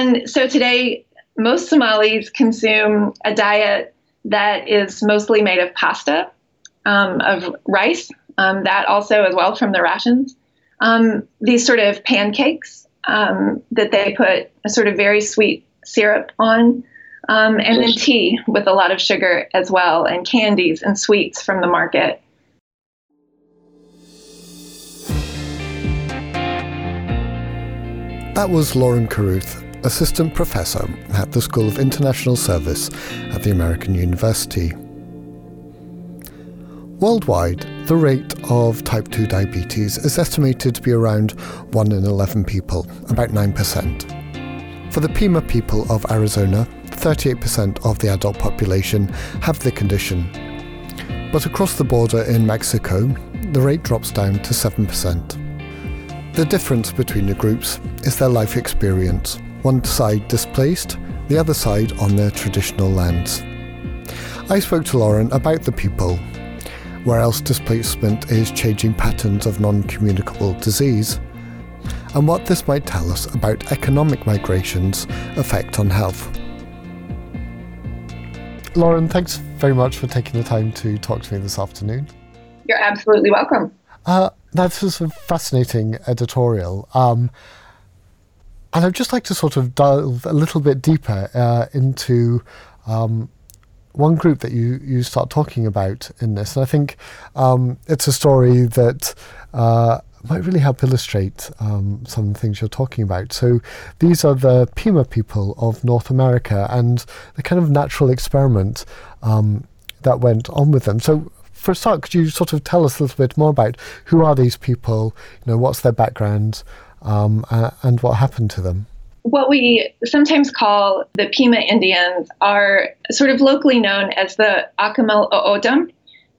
And so today, most Somalis consume a diet that is mostly made of pasta, of rice, that also as well from the rations, these sort of pancakes that they put a sort of very sweet syrup on, and then tea with a lot of sugar as well, and candies and sweets from the market. That was Lauren Carruth, assistant professor at the School of International Service at the American University. Worldwide, the rate of type 2 diabetes is estimated to be around 1 in 11 people, about 9%. For the Pima people of Arizona, 38% of the adult population have the condition. But across the border in Mexico, the rate drops down to 7%. The difference between the groups is their life experience, one side displaced, the other side on their traditional lands. I spoke to Lauren about the people, where else displacement is changing patterns of non-communicable disease, and what this might tell us about economic migration's effect on health. Lauren, thanks very much for taking the time to talk to me this afternoon. You're absolutely welcome. That was a fascinating editorial, and I'd just like to sort of delve a little bit deeper into one group that you start talking about in this, and I think it's a story that might really help illustrate some of the things you're talking about. So these are the Pima people of North America, and the kind of natural experiment that went on with them. So, for a start, could you sort of tell us a little bit more about who are these people, you know, what's their background, and what happened to them? What we sometimes call the Pima Indians are sort of locally known as the Akimel O'odham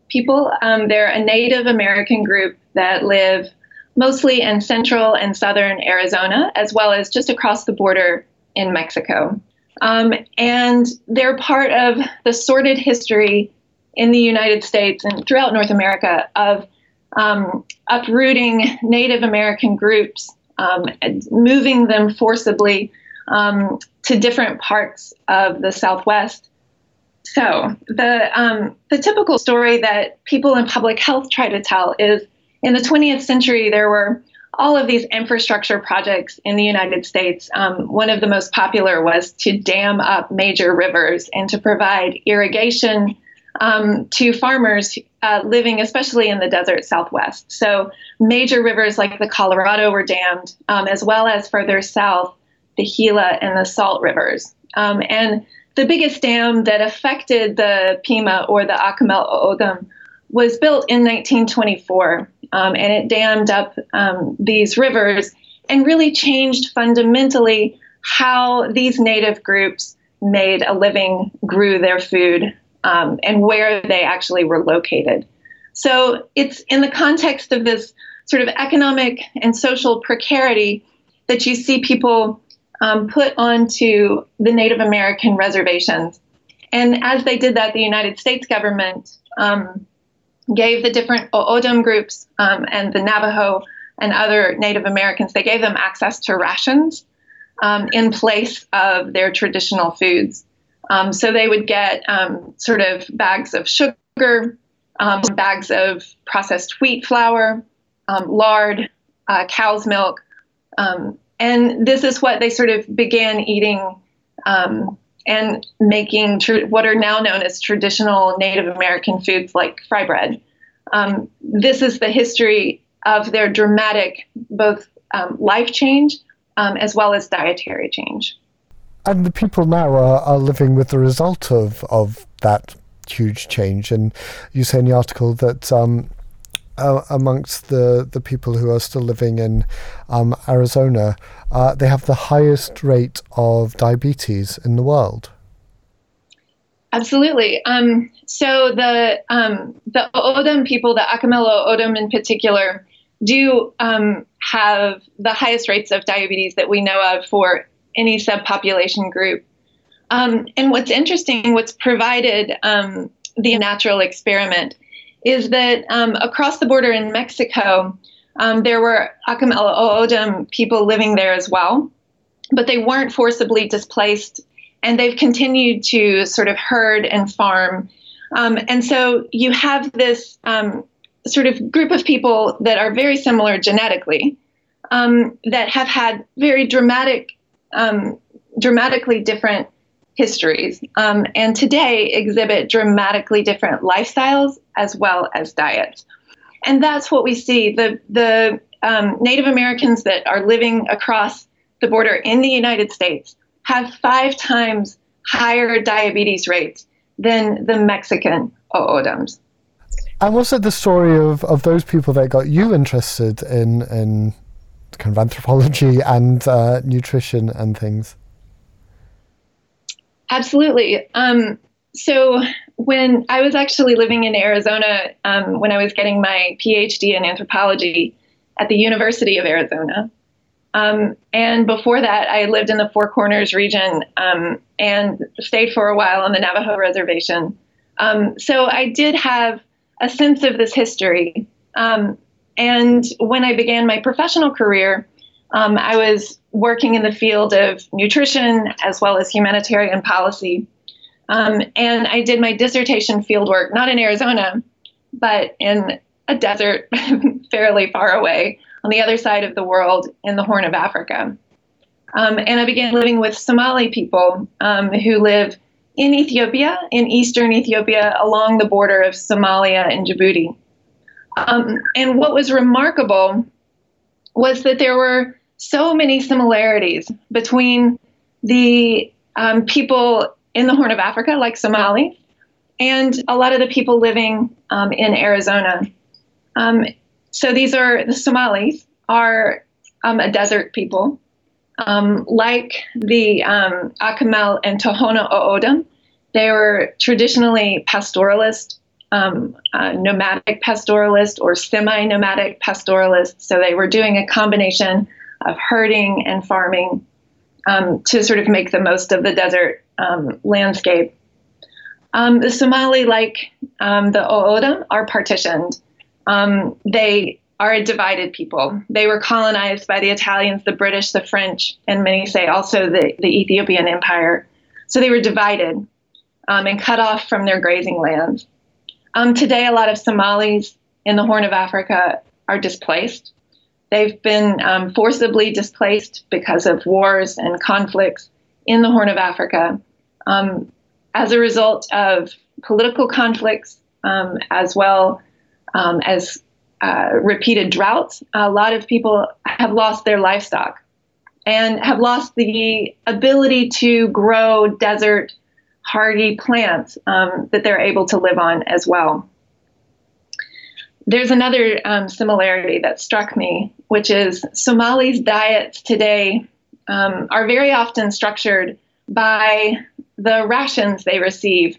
people. They're a Native American group that live mostly in central and southern Arizona, as well as just across the border in Mexico. And they're part of the sordid history in the United States and throughout North America of uprooting Native American groups, and moving them forcibly to different parts of the Southwest. So the typical story that people in public health try to tell is in the 20th century, there were all of these infrastructure projects in the United States. One of the most popular was to dam up major rivers and to provide irrigation to farmers living especially in the desert Southwest. So major rivers like the Colorado were dammed, as well as further south, the Gila and the Salt Rivers. And the biggest dam that affected the Pima or the Akimel O'odham was built in 1924, and it dammed up these rivers and really changed fundamentally how these native groups made a living, grew their food, and where they actually were located. So it's in the context of this sort of economic and social precarity that you see people put onto the Native American reservations. And as they did that, the United States government gave the different O'odham groups and the Navajo and other Native Americans, they gave them access to rations in place of their traditional foods. So they would get sort of bags of sugar, bags of processed wheat flour, lard, cow's milk. And this is what they sort of began eating and making what are now known as traditional Native American foods like fry bread. This is the history of their dramatic both life change as well as dietary change. And the people now are living with the result of that huge change. And you say in the article that amongst the people who are still living in Arizona, they have the highest rate of diabetes in the world. Absolutely. So the O'odham people, the Akimel O'odham in particular, do have the highest rates of diabetes that we know of for any subpopulation group. And what's interesting, what's provided the natural experiment is that across the border in Mexico, there were Akimel O'odham people living there as well. but they weren't forcibly displaced, and they've continued to sort of herd and farm. And so you have this sort of group of people that are very similar genetically, that have had very dramatically different histories, and today exhibit dramatically different lifestyles as well as diets. And that's what we see. The Native Americans that are living across the border in the United States have 5 times higher diabetes rates than the Mexican O'odhams. And what's the story of those people that got you interested in kind of anthropology and nutrition and things? Absolutely. So when I was actually living in Arizona, when I was getting my PhD in anthropology at the University of Arizona, and before that, I lived in the Four Corners region and stayed for a while on the Navajo reservation. So I did have a sense of this history. And when I began my professional career, I was working in the field of nutrition as well as humanitarian policy. And I did my dissertation fieldwork, not in Arizona, but in a desert fairly far away on the other side of the world in the Horn of Africa. And I began living with Somali people who live in Ethiopia, in eastern Ethiopia, along the border of Somalia and Djibouti. And what was remarkable was that there were so many similarities between the people in the Horn of Africa, like Somali, and a lot of the people living in Arizona. So these are, the Somalis are a desert people, like the Akimel and Tohono O'odham. They were traditionally pastoralist, nomadic pastoralist or semi-nomadic pastoralist. So they were doing a combination of herding and farming to sort of make the most of the desert landscape. The Somali, like the O'odham, are partitioned. They are a divided people. They were colonized by the Italians, the British, the French, and many say also the Ethiopian Empire. So they were divided and cut off from their grazing lands. Today, a lot of Somalis in the Horn of Africa are displaced. They've been forcibly displaced because of wars and conflicts in the Horn of Africa as a result of political conflicts as well as repeated droughts. A lot of people have lost their livestock and have lost the ability to grow desert hardy plants that they're able to live on as well. There's another similarity that struck me, which is Somalis' diets today are very often structured by the rations they receive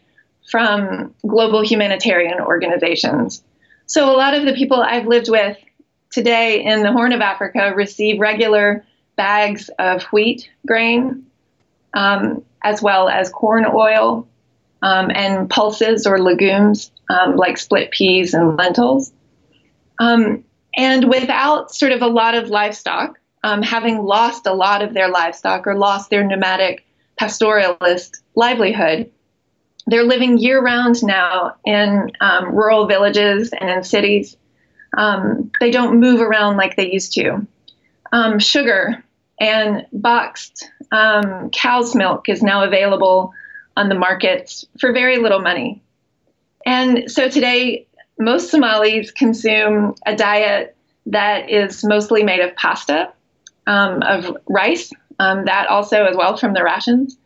from global humanitarian organizations. So a lot of the people I've lived with today in the Horn of Africa receive regular bags of wheat grain, as well as corn oil and pulses or legumes like split peas and lentils. And without sort of a lot of livestock, having lost a lot of their livestock or lost their nomadic pastoralist livelihood, they're living year-round now in rural villages and in cities. They don't move around like they used to. Sugar and boxed cow's milk is now available on the markets for very little money. And so today, most Somalis consume a diet that is mostly made of pasta, of rice, that also as well from the rations,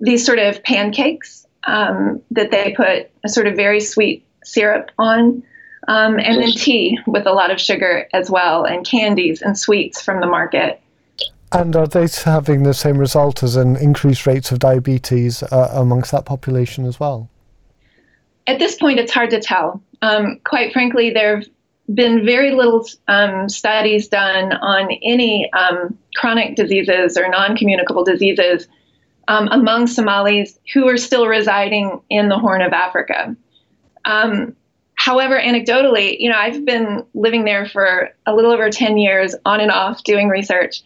these sort of pancakes that they put a sort of very sweet syrup on, and then tea with a lot of sugar as well, and candies and sweets from the market. And are they having the same result as an increased rates of diabetes amongst that population as well? At this point, it's hard to tell. Quite frankly, there have been very little studies done on any chronic diseases or non-communicable diseases among Somalis who are still residing in the Horn of Africa. However, anecdotally, I've been living there for a little over 10 years on and off doing research.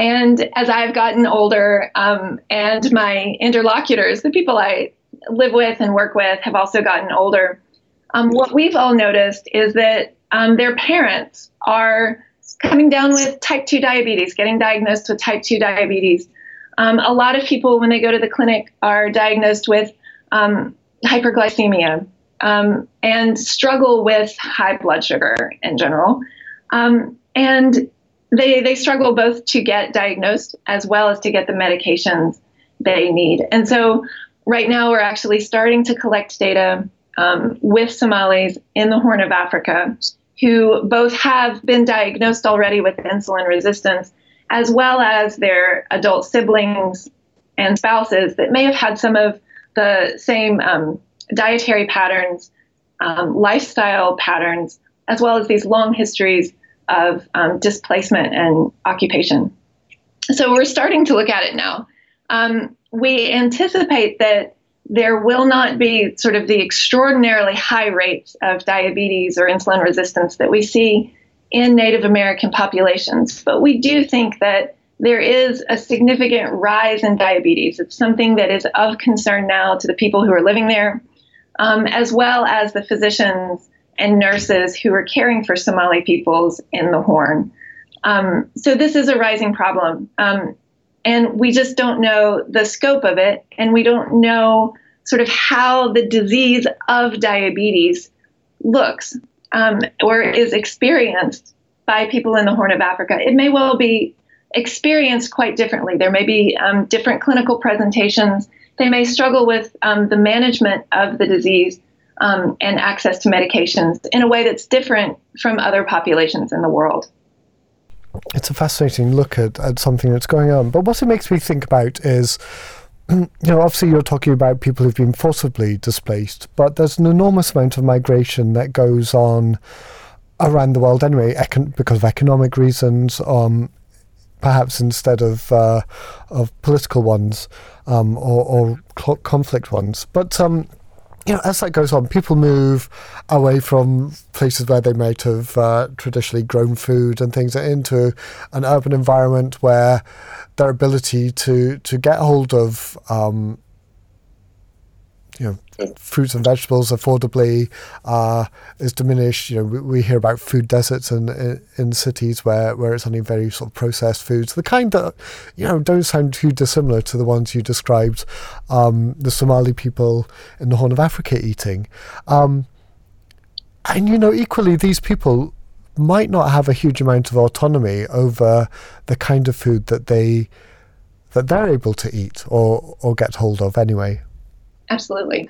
And as I've gotten older, and my interlocutors, the people I live with and work with, have also gotten older, what we've all noticed is that their parents are coming down with type 2 diabetes, getting diagnosed with type 2 diabetes. A lot of people, when they go to the clinic, are diagnosed with hyperglycemia and struggle with high blood sugar in general. And they struggle both to get diagnosed as well as to get the medications they need. And so right now we're actually starting to collect data with Somalis in the Horn of Africa who both have been diagnosed already with insulin resistance, as well as their adult siblings and spouses that may have had some of the same dietary patterns, lifestyle patterns, as well as these long histories of displacement and occupation. So we're starting to look at it now. We anticipate that there will not be sort of the extraordinarily high rates of diabetes or insulin resistance that we see in Native American populations. But we do think that there is a significant rise in diabetes. It's something that is of concern now to the people who are living there, as well as the physicians and nurses who are caring for Somali peoples in the Horn. So this is a rising problem. And we just don't know the scope of it. And we don't know sort of how the disease of diabetes looks or is experienced by people in the Horn of Africa. It may well be experienced quite differently. There may be different clinical presentations. They may struggle with the management of the disease and access to medications in a way that's different from other populations in the world. It's a fascinating look at something that's going on. But what it makes me think about is, you know, obviously you're talking about people who've been forcibly displaced, but there's an enormous amount of migration that goes on around the world anyway, because of economic reasons, perhaps instead of political ones or conflict ones. But you know, as that goes on, people move away from places where they might have traditionally grown food and things into an urban environment where their ability to get hold of you know, fruits and vegetables affordably is diminished. You know, we hear about food deserts in cities where it's only very sort of processed foods, the kind that, you know, don't sound too dissimilar to the ones you described the Somali people in the Horn of Africa eating. And, you know, equally, these people might not have a huge amount of autonomy over the kind of food that they're able to eat or get hold of anyway. Absolutely.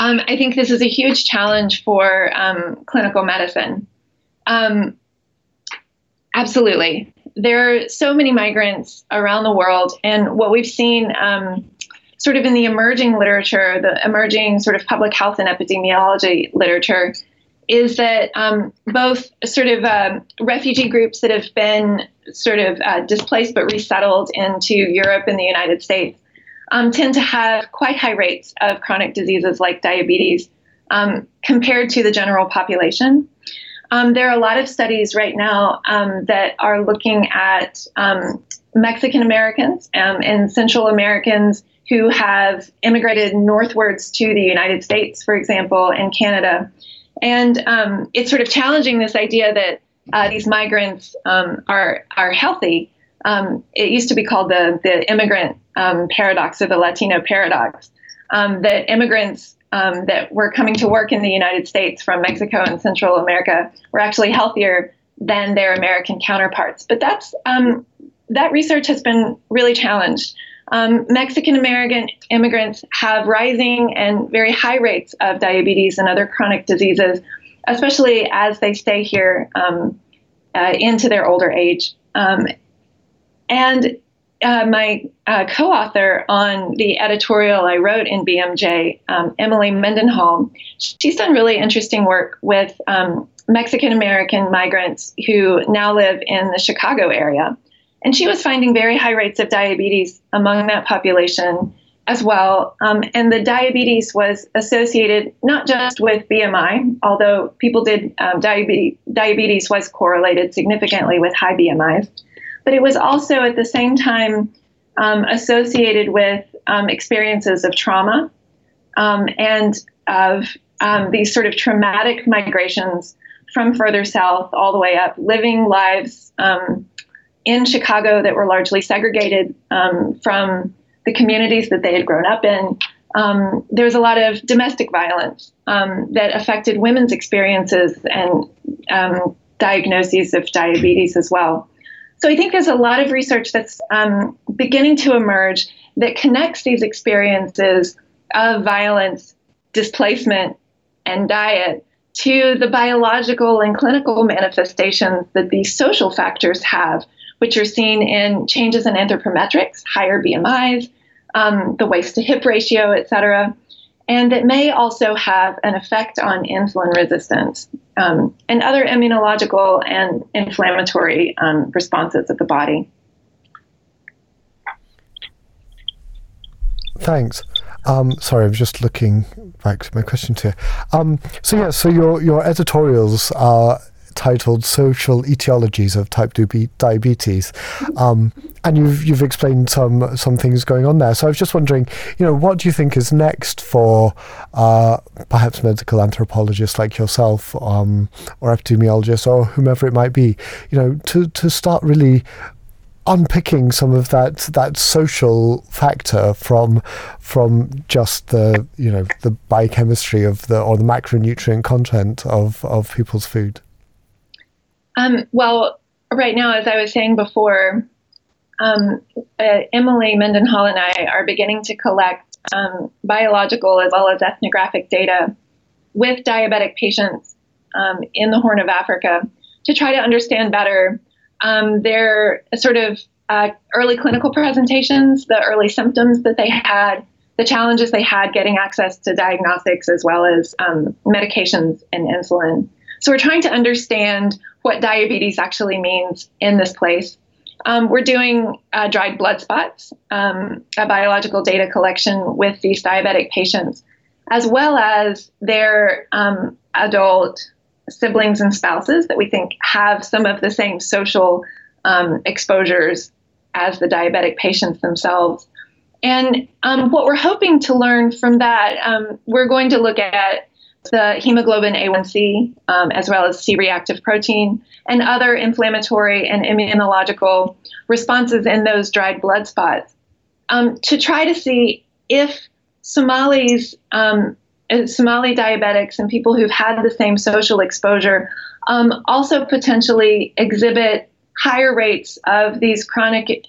I think this is a huge challenge for clinical medicine. Absolutely. There are so many migrants around the world, and what we've seen sort of in the emerging literature, the emerging sort of public health and epidemiology literature, is that both sort of refugee groups that have been sort of displaced but resettled into Europe and the United States tend to have quite high rates of chronic diseases like diabetes compared to the general population. There are a lot of studies right now that are looking at Mexican Americans and Central Americans who have immigrated northwards to the United States, for example, and Canada. And it's sort of challenging this idea that these migrants are healthy. It used to be called the immigrant paradox or the Latino paradox, that immigrants that were coming to work in the United States from Mexico and Central America were actually healthier than their American counterparts. But that research has been really challenged. Mexican American immigrants have rising and very high rates of diabetes and other chronic diseases, especially as they stay here into their older age. And my co-author on the editorial I wrote in BMJ, Emily Mendenhall, she's done really interesting work with Mexican-American migrants who now live in the Chicago area. And she was finding very high rates of diabetes among that population as well. And the diabetes was associated not just with BMI, although people did diabetes was correlated significantly with high BMIs. but it was also at the same time associated with experiences of trauma and of these sort of traumatic migrations from further south all the way up, living lives in Chicago that were largely segregated from the communities that they had grown up in. There was a lot of domestic violence that affected women's experiences and diagnoses of diabetes as well. So I think there's a lot of research that's beginning to emerge that connects these experiences of violence, displacement, and diet to the biological and clinical manifestations that these social factors have, which are seen in changes in anthropometrics, higher BMIs, the waist-to-hip ratio, et cetera, and that may also have an effect on insulin resistance and other immunological and inflammatory responses of the body. Thanks. Sorry, I was just looking back to my questions here. So your editorials are titled "Social Etiologies of Type 2 Diabetes," and you've explained some things going on there. So I was just wondering, what do you think is next for perhaps medical anthropologists like yourself, or epidemiologists, or whomever it might be, to start really unpicking some of that social factor from just the the biochemistry of the macronutrient content of people's food? Well, right now, as I was saying before, Emily Mendenhall and I are beginning to collect biological as well as ethnographic data with diabetic patients in the Horn of Africa to try to understand better their sort of early clinical presentations, the early symptoms that they had, the challenges they had getting access to diagnostics as well as medications and insulin. So we're trying to understand what diabetes actually means in this place. We're doing dried blood spots, a biological data collection with these diabetic patients, as well as their adult siblings and spouses that we think have some of the same social exposures as the diabetic patients themselves. And what we're hoping to learn from that, we're going to look at the hemoglobin A1C, as well as C-reactive protein, and other inflammatory and immunological responses in those dried blood spots, to try to see if Somali diabetics and people who've had the same social exposure also potentially exhibit higher rates of these chronic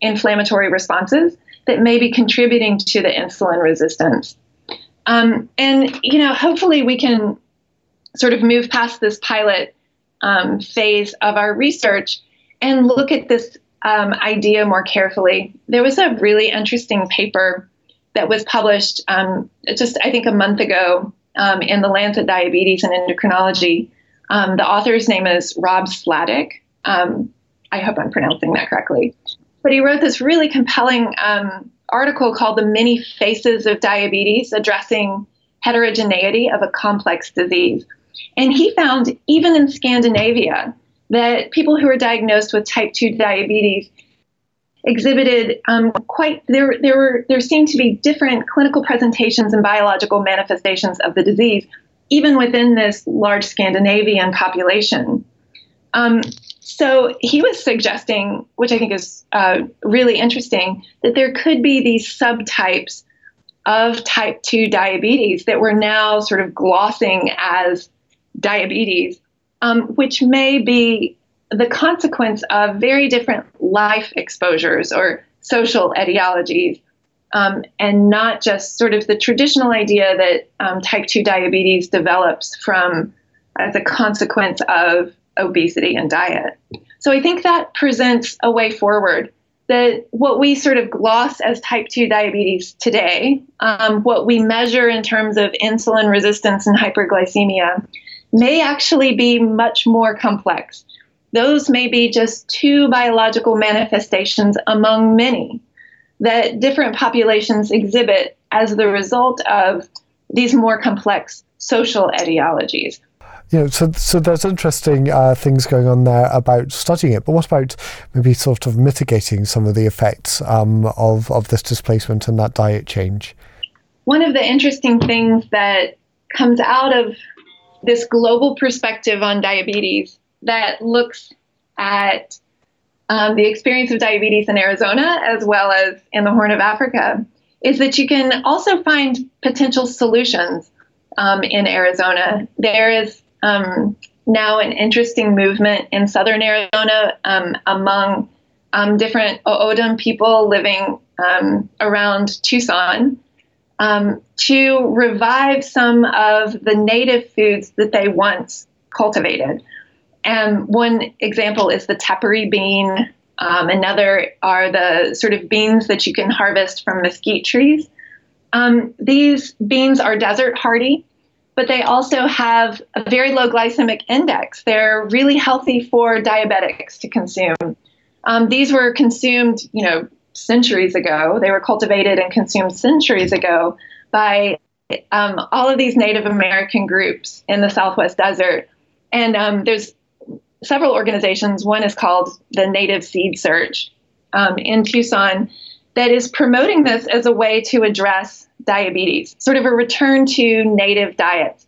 inflammatory responses that may be contributing to the insulin resistance. And hopefully we can sort of move past this pilot phase of our research and look at this idea more carefully. There was a really interesting paper that was published just, I think, a month ago in the Lancet Diabetes and Endocrinology. The author's name is Rob Sladek. I hope I'm pronouncing that correctly. But he wrote this really compelling article called "The Many Faces of Diabetes, Addressing Heterogeneity of a Complex Disease." And he found, even in Scandinavia, that people who were diagnosed with type 2 diabetes exhibited there seemed to be different clinical presentations and biological manifestations of the disease, even within this large Scandinavian population. So he was suggesting, which I think is really interesting, that there could be these subtypes of type 2 diabetes that we're now sort of glossing as diabetes, which may be the consequence of very different life exposures or social etiologies, and not just sort of the traditional idea that type 2 diabetes develops from as a consequence of obesity and diet. So I think that presents a way forward, that what we sort of gloss as type 2 diabetes today, what we measure in terms of insulin resistance and hyperglycemia, may actually be much more complex. Those may be just two biological manifestations among many that different populations exhibit as the result of these more complex social etiologies. you know, so there's interesting things going on there about studying it. But what about maybe sort of mitigating some of the effects of this displacement and that diet change? One of the interesting things that comes out of this global perspective on diabetes that looks at the experience of diabetes in Arizona as well as in the Horn of Africa is that you can also find potential solutions in Arizona. There is now an interesting movement in southern Arizona among different O'odham people living around Tucson to revive some of the native foods that they once cultivated. And one example is the tepary bean. Another are the sort of beans that you can harvest from mesquite trees. These beans are desert hardy, but they also have a very low glycemic index. They're really healthy for diabetics to consume. These were consumed, you know, centuries ago. They were cultivated and consumed centuries ago by all of these Native American groups in the Southwest desert. And there's several organizations. One is called the Native Seed Search in Tucson that is promoting this as a way to address diabetes, sort of a return to native diets,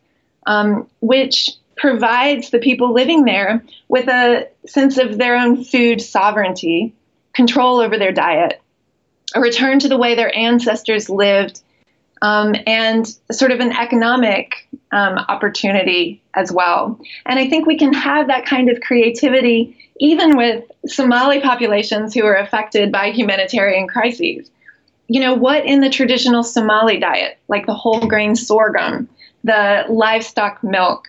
which provides the people living there with a sense of their own food sovereignty, control over their diet, a return to the way their ancestors lived, and sort of an economic opportunity as well. And I think we can have that kind of creativity even with Somali populations who are affected by humanitarian crises. You know, what in the traditional Somali diet, like the whole grain sorghum, the livestock milk,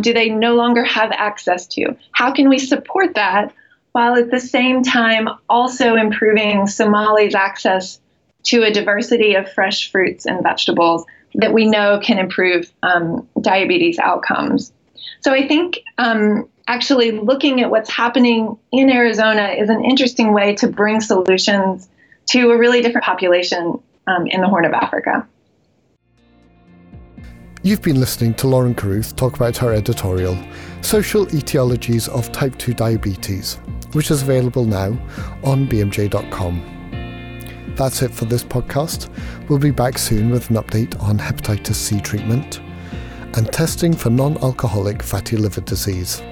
do they no longer have access to? How can we support that while at the same time also improving Somalis' access to a diversity of fresh fruits and vegetables that we know can improve diabetes outcomes? So I think actually looking at what's happening in Arizona is an interesting way to bring solutions to a really different population in the Horn of Africa. You've been listening to Lauren Carruth talk about her editorial, Social Etiologies of Type 2 Diabetes, which is available now on bmj.com. That's it for this podcast. We'll be back soon with an update on hepatitis C treatment and testing for non-alcoholic fatty liver disease.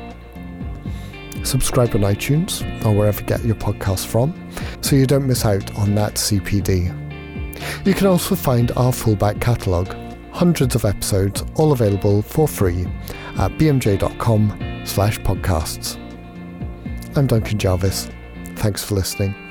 Subscribe on iTunes or wherever you get your podcasts from so you don't miss out on that CPD. You can also find our full back catalogue, hundreds of episodes, all available for free at bmj.com/podcasts. I'm Duncan Jarvis. Thanks for listening.